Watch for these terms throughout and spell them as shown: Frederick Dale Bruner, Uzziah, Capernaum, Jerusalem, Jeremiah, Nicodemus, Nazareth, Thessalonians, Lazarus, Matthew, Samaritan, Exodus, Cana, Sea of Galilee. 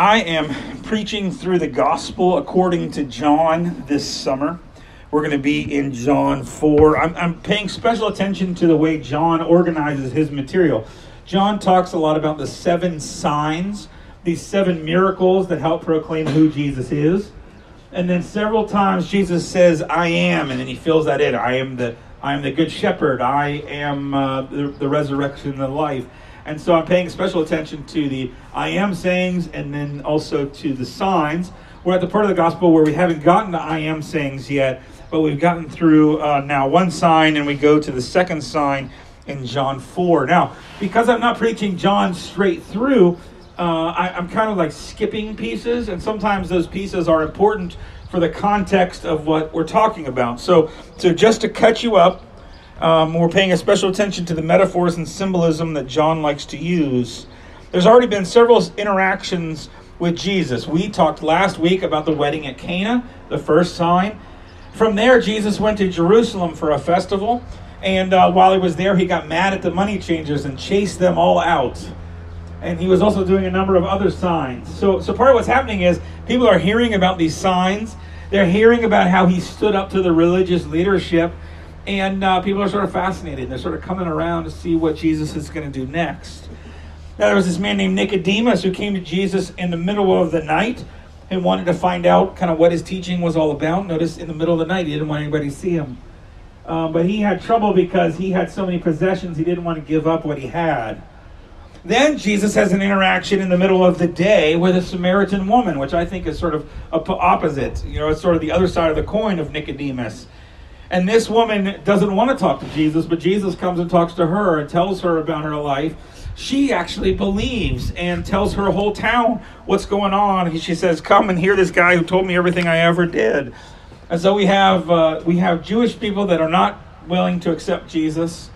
I am preaching through the gospel according to John this summer. We're going to be in John 4. I'm paying special attention to the way John organizes his material. John talks a lot about the 7 signs, these 7 miracles that help proclaim who Jesus is. And then several times Jesus says, I am, and then he fills that in. I am the good shepherd. I am the resurrection and the life. And so I'm paying special attention to the I am sayings and then also to the signs. We're at the part of the gospel where we haven't gotten to I am sayings yet, but we've gotten through now one sign, and we go to the second sign in John 4. Now, because I'm not preaching John straight through, I'm kind of like skipping pieces, and sometimes those pieces are important for the context of what we're talking about. So just to cut you up, we're paying a special attention to the metaphors and symbolism that John likes to use. There's already been several interactions with Jesus. We talked last week about the wedding at Cana, the first sign. From there, Jesus went to Jerusalem for a festival, and while he was there, he got mad at the money changers and chased them all out. And he was also doing a number of other signs. So part of what's happening is people are hearing about these signs. They're hearing about how he stood up to the religious leadership. And people are sort of fascinated. They're sort of coming around to see what Jesus is going to do next. Now, there was this man named Nicodemus who came to Jesus in the middle of the night and wanted to find out kind of what his teaching was all about. Notice in the middle of the night, he didn't want anybody to see him. But he had trouble because he had so many possessions, he didn't want to give up what he had. Then Jesus has an interaction in the middle of the day with a Samaritan woman, which I think is sort of opposite. You know, it's sort of the other side of the coin of Nicodemus. And this woman doesn't want to talk to Jesus, but Jesus comes and talks to her and tells her about her life. She actually believes and tells her whole town what's going on. She says, come and hear this guy who told me everything I ever did. And so we have Jewish people that are not willing to accept Jesus.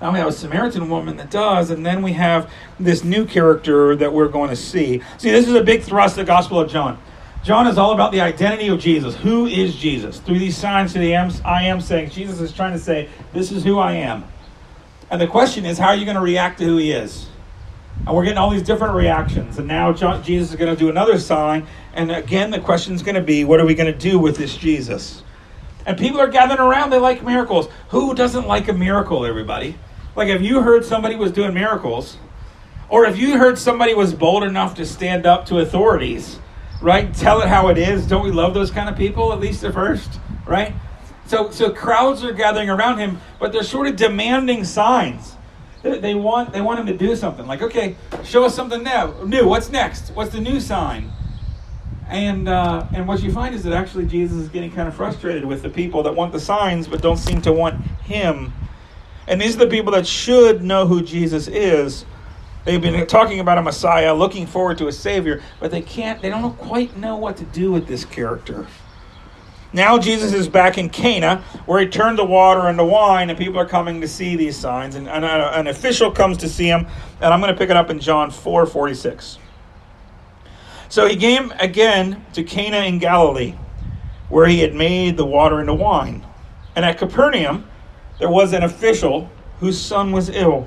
Now we have a Samaritan woman that does, and then we have this new character that we're going to see. See, this is a big thrust of the Gospel of John. John is all about the identity of Jesus. Who is Jesus? Through these signs to the I am saying, Jesus is trying to say, this is who I am. And the question is, how are you going to react to who he is? And we're getting all these different reactions. And now Jesus is going to do another sign. And again, the question is going to be, what are we going to do with this Jesus? And people are gathering around. They like miracles. Who doesn't like a miracle, everybody? Like, if you heard somebody was doing miracles, or if you heard somebody was bold enough to stand up to authorities, right? Tell it how it is. Don't we love those kind of people, at least at first, right? So crowds are gathering around him, but they're sort of demanding signs. They want him to do something. Like, okay, show us something new. What's next? What's the new sign? And what you find is that actually Jesus is getting kind of frustrated with the people that want the signs but don't seem to want him. And these are the people that should know who Jesus is. They've been talking about a Messiah, looking forward to a Savior, but they don't quite know what to do with this character. Now Jesus is back in Cana, where he turned the water into wine, and people are coming to see these signs. And an official comes to see him, and I'm going to pick it up in John 4:46. So he came again to Cana in Galilee, where he had made the water into wine. And at Capernaum, there was an official whose son was ill.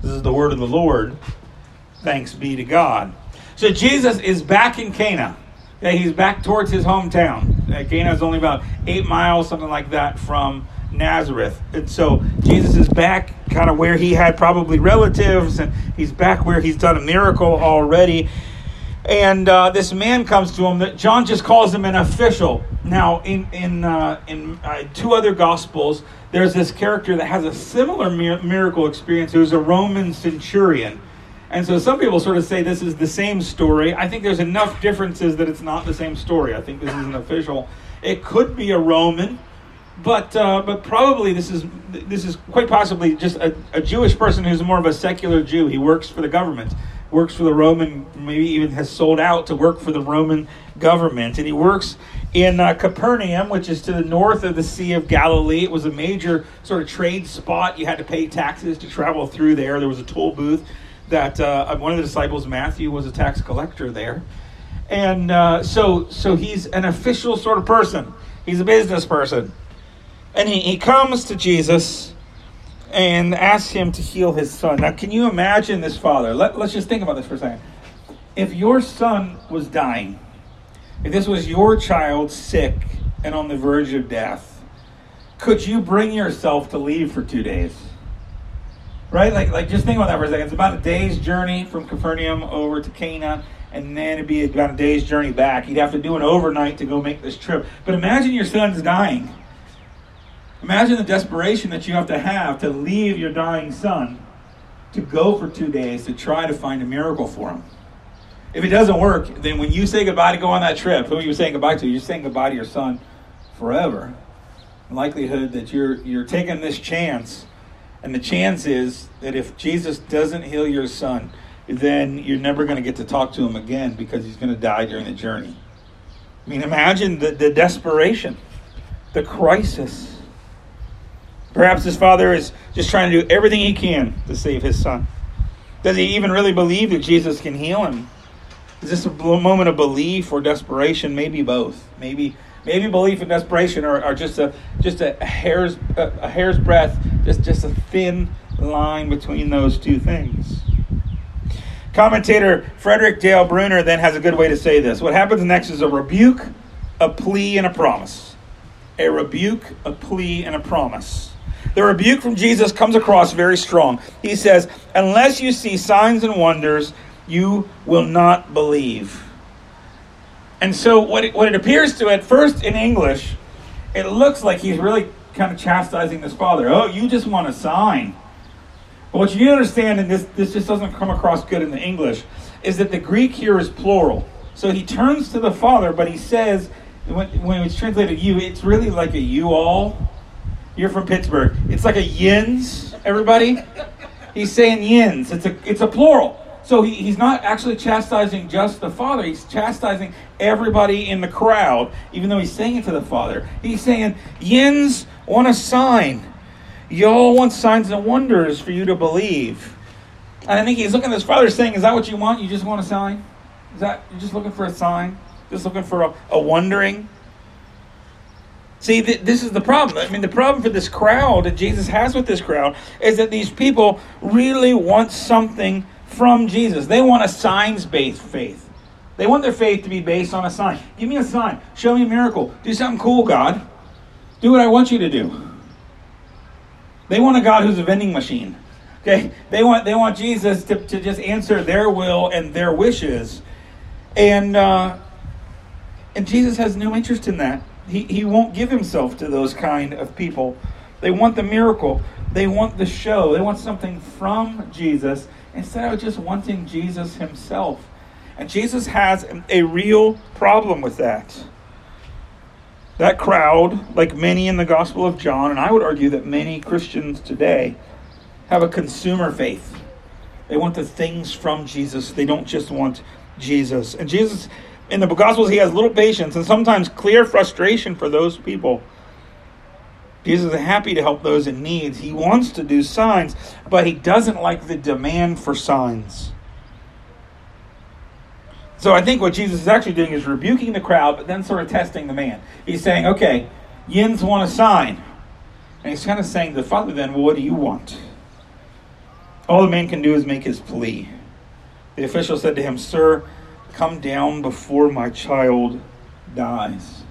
This is the word of the Lord. Thanks be to God. So Jesus is back in Cana. He's back towards his hometown. Cana is only about 8 miles, something like that, from Nazareth. And so Jesus is back kind of where he had probably relatives, and he's back where he's done a miracle already. And this man comes to him. That John just calls him an official. Now, in two other Gospels, there's this character that has a similar miracle experience, who's a Roman centurion. And so some people sort of say this is the same story. I think there's enough differences that it's not the same story. I think this is an official. It could be a Roman, but probably this is quite possibly just a Jewish person who's more of a secular Jew. He works for the government. Works for the Roman, maybe even has sold out to work for the Roman government. And he works in Capernaum, which is to the north of the Sea of Galilee. It was a major sort of trade spot. You had to pay taxes to travel through there. There was a toll booth that one of the disciples, Matthew, was a tax collector there. And so he's an official sort of person. He's a business person. And he comes to Jesus and asked him to heal his son. Now, can you imagine this father? Let's just think about this for a second. If your son was dying, if this was your child sick and on the verge of death, could you bring yourself to leave for 2 days? Right? Like just think about that for a second. It's about a day's journey from Capernaum over to Cana, and then it'd be about a day's journey back. You'd have to do an overnight to go make this trip. But imagine your son's dying. Imagine the desperation that you have to leave your dying son to go for 2 days to try to find a miracle for him. If it doesn't work, then when you say goodbye to go on that trip, who are you saying goodbye to? You're saying goodbye to your son forever. The likelihood that you're taking this chance, and the chance is that if Jesus doesn't heal your son, then you're never going to get to talk to him again because he's going to die during the journey. I mean, imagine the desperation, the crisis. Perhaps his father is just trying to do everything he can to save his son. Does he even really believe that Jesus can heal him? Is this a moment of belief or desperation? Maybe both. Maybe belief and desperation are just a hair's breadth, just a thin line between those two things. Commentator Frederick Dale Bruner then has a good way to say this. What happens next is a rebuke, a plea, and a promise. A rebuke, a plea, and a promise. The rebuke from Jesus comes across very strong. He says, unless you see signs and wonders, you will not believe. And so what it appears to at first in English, it looks like he's really kind of chastising this father. Oh, you just want a sign. But what you need to understand, and this just doesn't come across good in the English, is that the Greek here is plural. So he turns to the father, but he says, when it's translated you, it's really like a you all. You're from Pittsburgh. It's like a yins, everybody. He's saying yins. It's a plural. So he's not actually chastising just the father. He's chastising everybody in the crowd, even though he's saying it to the father. He's saying, yins want a sign. Y'all want signs and wonders for you to believe. And I think he's looking at his father saying, is that what you want? You just want a sign? Is that you're just looking for a sign? Just looking for a wondering? See, this is the problem. I mean, the problem for this crowd that Jesus has with this crowd is that these people really want something from Jesus. They want a signs-based faith. They want their faith to be based on a sign. Give me a sign. Show me a miracle. Do something cool, God. Do what I want you to do. They want a God who's a vending machine. Okay? They want Jesus to just answer their will and their wishes. And Jesus has no interest in that. He won't give himself to those kind of people. They want the miracle. They want the show. They want something from Jesus instead of just wanting Jesus himself. And Jesus has a real problem with that. That crowd, like many in the Gospel of John, and I would argue that many Christians today, have a consumer faith. They want the things from Jesus. They don't just want Jesus. And Jesus, in the Gospels, he has little patience and sometimes clear frustration for those people. Jesus is happy to help those in need. He wants to do signs, but he doesn't like the demand for signs. So I think what Jesus is actually doing is rebuking the crowd, but then sort of testing the man. He's saying, okay, yins want a sign. And he's kind of saying to the father then, well, what do you want? All the man can do is make his plea. The official said to him, sir, come down before my child dies.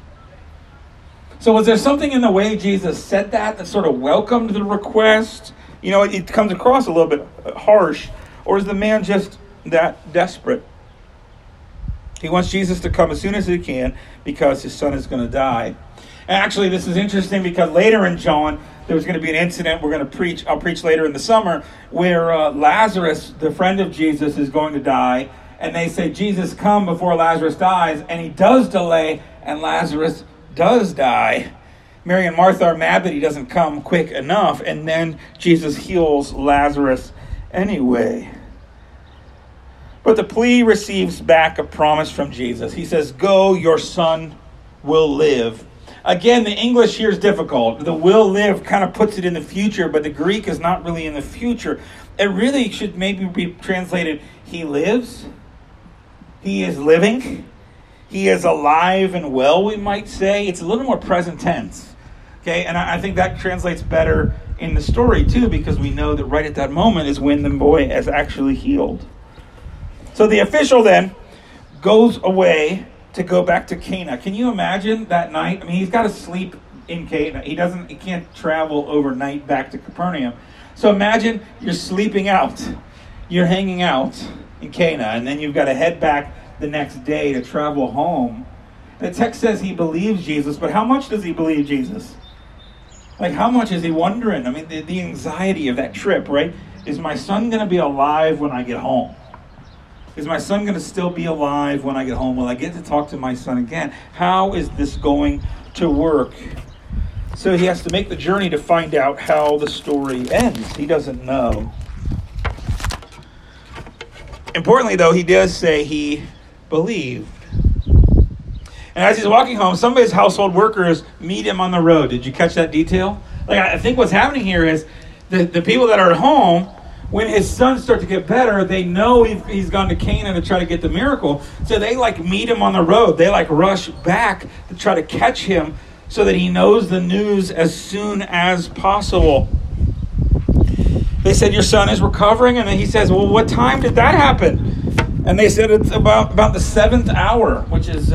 So was there something in the way Jesus said that sort of welcomed the request? You know, it comes across a little bit harsh. Or is the man just that desperate? He wants Jesus to come as soon as he can because his son is going to die. Actually, this is interesting because later in John, there was going to be an incident I'll preach later in the summer, where Lazarus, the friend of Jesus, is going to die. And they say, Jesus, come before Lazarus dies. And he does delay, and Lazarus does die. Mary and Martha are mad that he doesn't come quick enough. And then Jesus heals Lazarus anyway. But the plea receives back a promise from Jesus. He says, go, your son will live. Again, the English here is difficult. The will live kind of puts it in the future, but the Greek is not really in the future. It really should maybe be translated, he lives, he is living, he is alive and well, we might say. It's a little more present tense. Okay, and I think that translates better in the story too, because we know that right at that moment is when the boy is actually healed. So the official then goes away to go back to Cana. Can you imagine that night? I mean, he's got to sleep in Cana. He can't travel overnight back to Capernaum. So imagine you're sleeping out. You're hanging out in Cana, and then you've got to head back the next day to travel home. The text says he believes Jesus, but how much does he believe Jesus? Like, how much is he wondering? I mean, the anxiety of that trip, right? Is my son going to be alive when I get home? Is my son going to still be alive when I get home? Will I get to talk to my son again? How is this going to work? So he has to make the journey to find out how the story ends. He doesn't know. Importantly, though, he does say he believed. And as he's walking home, some of his household workers meet him on the road. Did you catch that detail? Like, I think what's happening here is the people that are at home, when his sons start to get better, they know he's gone to Cana to try to get the miracle. So they meet him on the road. They rush back to try to catch him so that he knows the news as soon as possible. They said, your son is recovering. And then he says, well, what time did that happen? And they said, it's about the seventh hour, which is,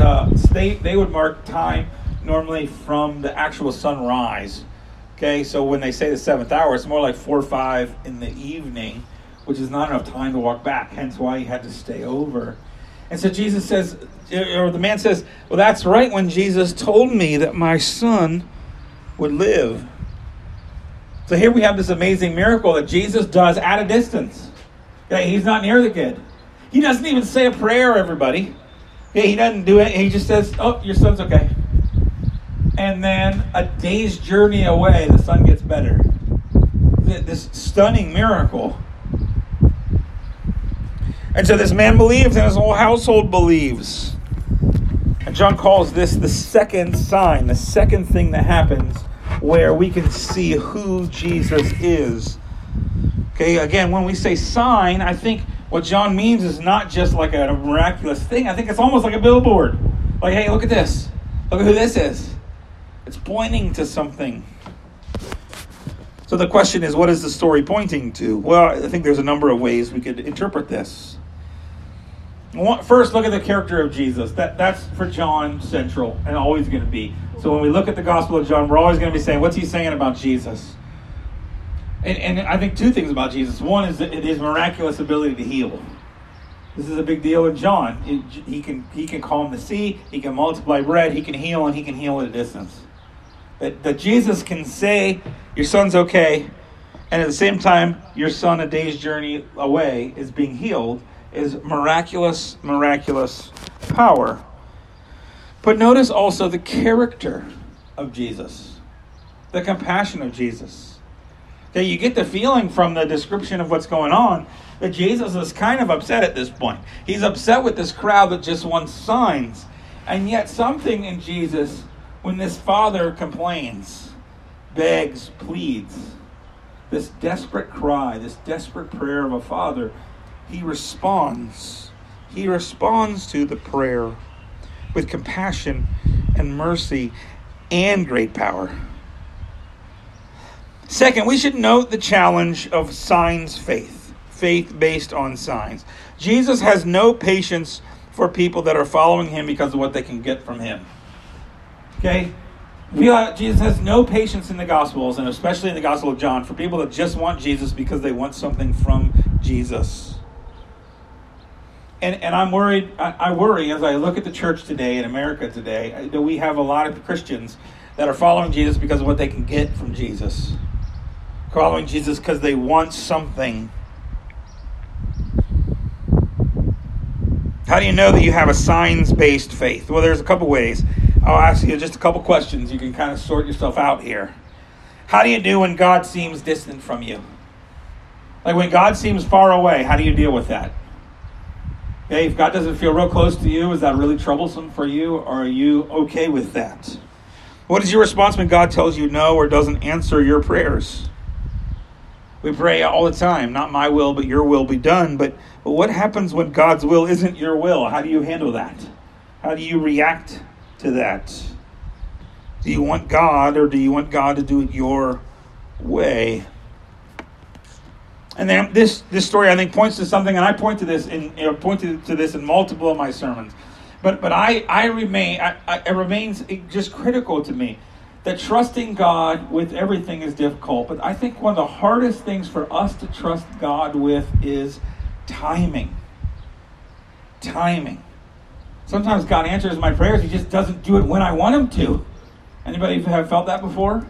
they would mark time normally from the actual sunrise. Okay, so when they say the seventh hour, it's more like 4 or 5 in the evening, which is not enough time to walk back, hence why he had to stay over. And so Jesus says, or the man says, well, that's right when Jesus told me that my son would live. So here we have this amazing miracle that Jesus does at a distance. Okay, he's not near the kid. He doesn't even say a prayer, everybody. Okay, he doesn't do it. He just says, oh, your son's okay. And then a day's journey away, the sun gets better. This stunning miracle. And so this man believes, and his whole household believes. And John calls this the second sign, the second thing that happens where we can see who Jesus is. Okay, again, when we say sign, I think what John means is not just like a miraculous thing. I think it's almost like a billboard. Like, hey, look at this. Look at who this is. It's pointing to something. So the question is, what is the story pointing to? Well, I think there's a number of ways we could interpret this. First, look at the character of Jesus. That's for John central and always going to be. So when we look at the Gospel of John, we're always going to be saying, what's he saying about Jesus? And I think two things about Jesus. One is his miraculous ability to heal. This is a big deal in John. He can calm the sea, he can multiply bread, he can heal, and he can heal at a distance. That Jesus can say, your son's okay, and at the same time, your son a day's journey away is being healed, is miraculous, miraculous power. But notice also the character of Jesus, the compassion of Jesus. That you get the feeling from the description of what's going on that Jesus is kind of upset at this point. He's upset with this crowd that just wants signs. And yet something in Jesus, when this father complains, begs, pleads, this desperate cry, this desperate prayer of a father, he responds. He responds to the prayer with compassion and mercy and great power. Second, we should note the challenge of signs faith. Faith based on signs. Jesus has no patience for people that are following him because of what they can get from him. Okay? Jesus has no patience in the Gospels, and especially in the Gospel of John, for people that just want Jesus because they want something from Jesus. And I'm worried. I worry as I look at the church today in America today that we have a lot of Christians that are following Jesus because of what they can get from Jesus. Following Jesus because they want something. How do you know that you have a signs-based faith? Well, there's a couple ways. I'll ask you just a couple questions. You can kind of sort yourself out here. How do you do when God seems distant from you? Like when God seems far away, how do you deal with that? Okay, if God doesn't feel real close to you, is that really troublesome for you? Or are you okay with that? What is your response when God tells you no or doesn't answer your prayers? We pray all the time, not my will, but your will be done. But what happens when God's will isn't your will? How do you handle that? How do you react to that? Do you want God, or do you want God to do it your way? And then this story, I think, points to something, and I point to this in multiple of my sermons. But it remains just critical to me that trusting God with everything is difficult. But I think one of the hardest things for us to trust God with is timing. Timing. Sometimes God answers my prayers. He just doesn't do it when I want him to. Anybody have felt that before?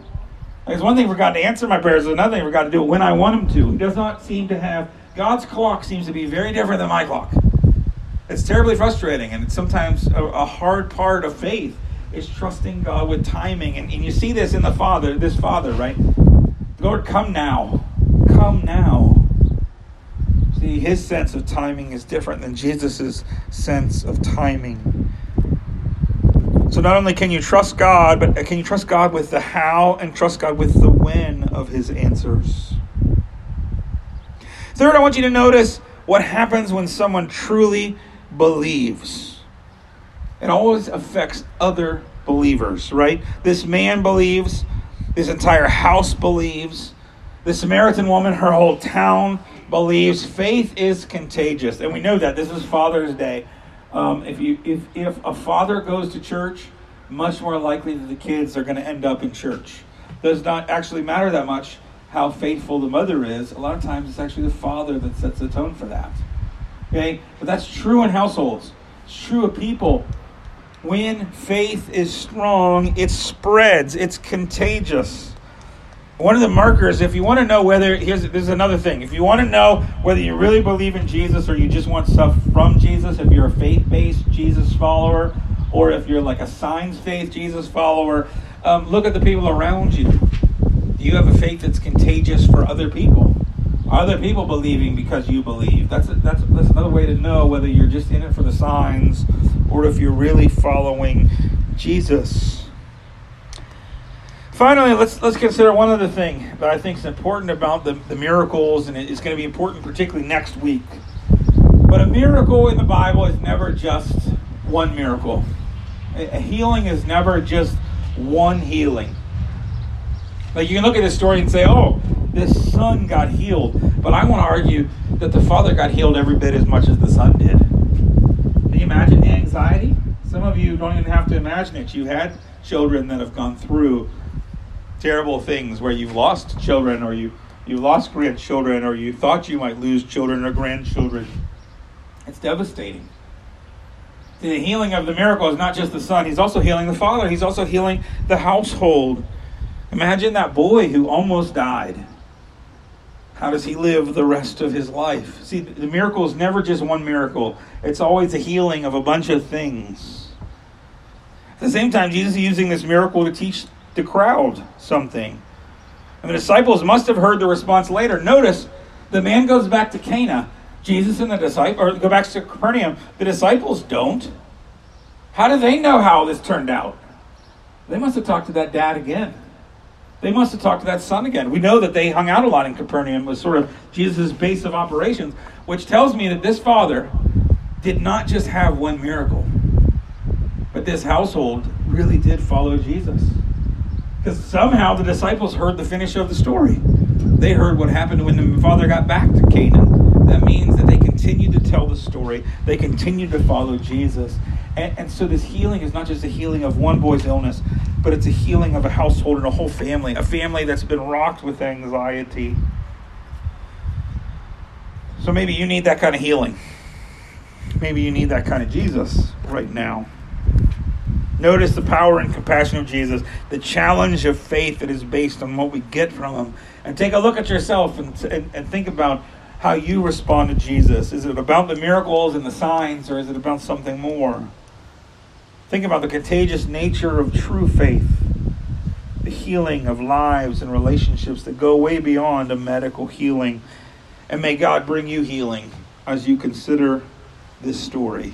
Like it's one thing for God to answer my prayers. It's another thing for God to do it when I want him to. He does not seem to have... God's clock seems to be very different than my clock. It's terribly frustrating, and it's sometimes a hard part of faith is trusting God with timing. And you see this in the Father, this Father, right? Lord, come now. Come now. See, his sense of timing is different than Jesus' sense of timing. So not only can you trust God, but can you trust God with the how and trust God with the when of his answers? Third, I want you to notice what happens when someone truly believes. It always affects other believers, right? This man believes. This entire house believes. The Samaritan woman, her whole town believes. Faith is contagious. And we know that. This is Father's Day. If a father goes to church, much more likely that the kids are going to end up in church. It does not actually matter that much how faithful the mother is. A lot of times it's actually the father that sets the tone for that. Okay? But that's true in households. It's true of people. When faith is strong, it spreads. It's contagious. One of the markers, if you want to know whether, this is another thing. If you want to know whether you really believe in Jesus or you just want stuff from Jesus, if you're a faith-based Jesus follower or if you're like a signs-based Jesus follower, look at the people around you. Do you have a faith that's contagious for other people? Are other people believing because you believe? That's another way to know whether you're just in it for the signs or if you're really following Jesus. Finally, let's consider one other thing that I think is important about the miracles, and it's going to be important particularly next week. But a miracle in the Bible is never just one miracle. A healing is never just one healing. Like you can look at this story and say, oh, this son got healed. But I want to argue that the father got healed every bit as much as the son did. Can you imagine the anxiety? Some of you don't even have to imagine it. You had children that have gone through terrible things where you've lost children or you lost grandchildren or you thought you might lose children or grandchildren. It's devastating. The healing of the miracle is not just the son. He's also healing the father. He's also healing the household. Imagine that boy who almost died. How does he live the rest of his life? See, the miracle is never just one miracle. It's always a healing of a bunch of things. At the same time, Jesus is using this miracle to teach the crowd something. And the disciples must have heard the response later. Notice, the man goes back to Cana. Jesus and the disciples, or go back to Capernaum. The disciples don't. How do they know how this turned out? They must have talked to that dad again. They must have talked to that son again. We know that they hung out a lot in Capernaum. It was sort of Jesus' base of operations, which tells me that this father did not just have one miracle, but this household really did follow Jesus. Because somehow the disciples heard the finish of the story. They heard what happened when the father got back to Cana. That means that they continued to tell the story. They continued to follow Jesus. And so this healing is not just a healing of one boy's illness, but it's a healing of a household and a whole family, a family that's been rocked with anxiety. So maybe you need that kind of healing. Maybe you need that kind of Jesus right now. Notice the power and compassion of Jesus, the challenge of faith that is based on what we get from him. And take a look at yourself and think about how you respond to Jesus. Is it about the miracles and the signs, or is it about something more? Think about the contagious nature of true faith, the healing of lives and relationships that go way beyond a medical healing. And may God bring you healing as you consider this story.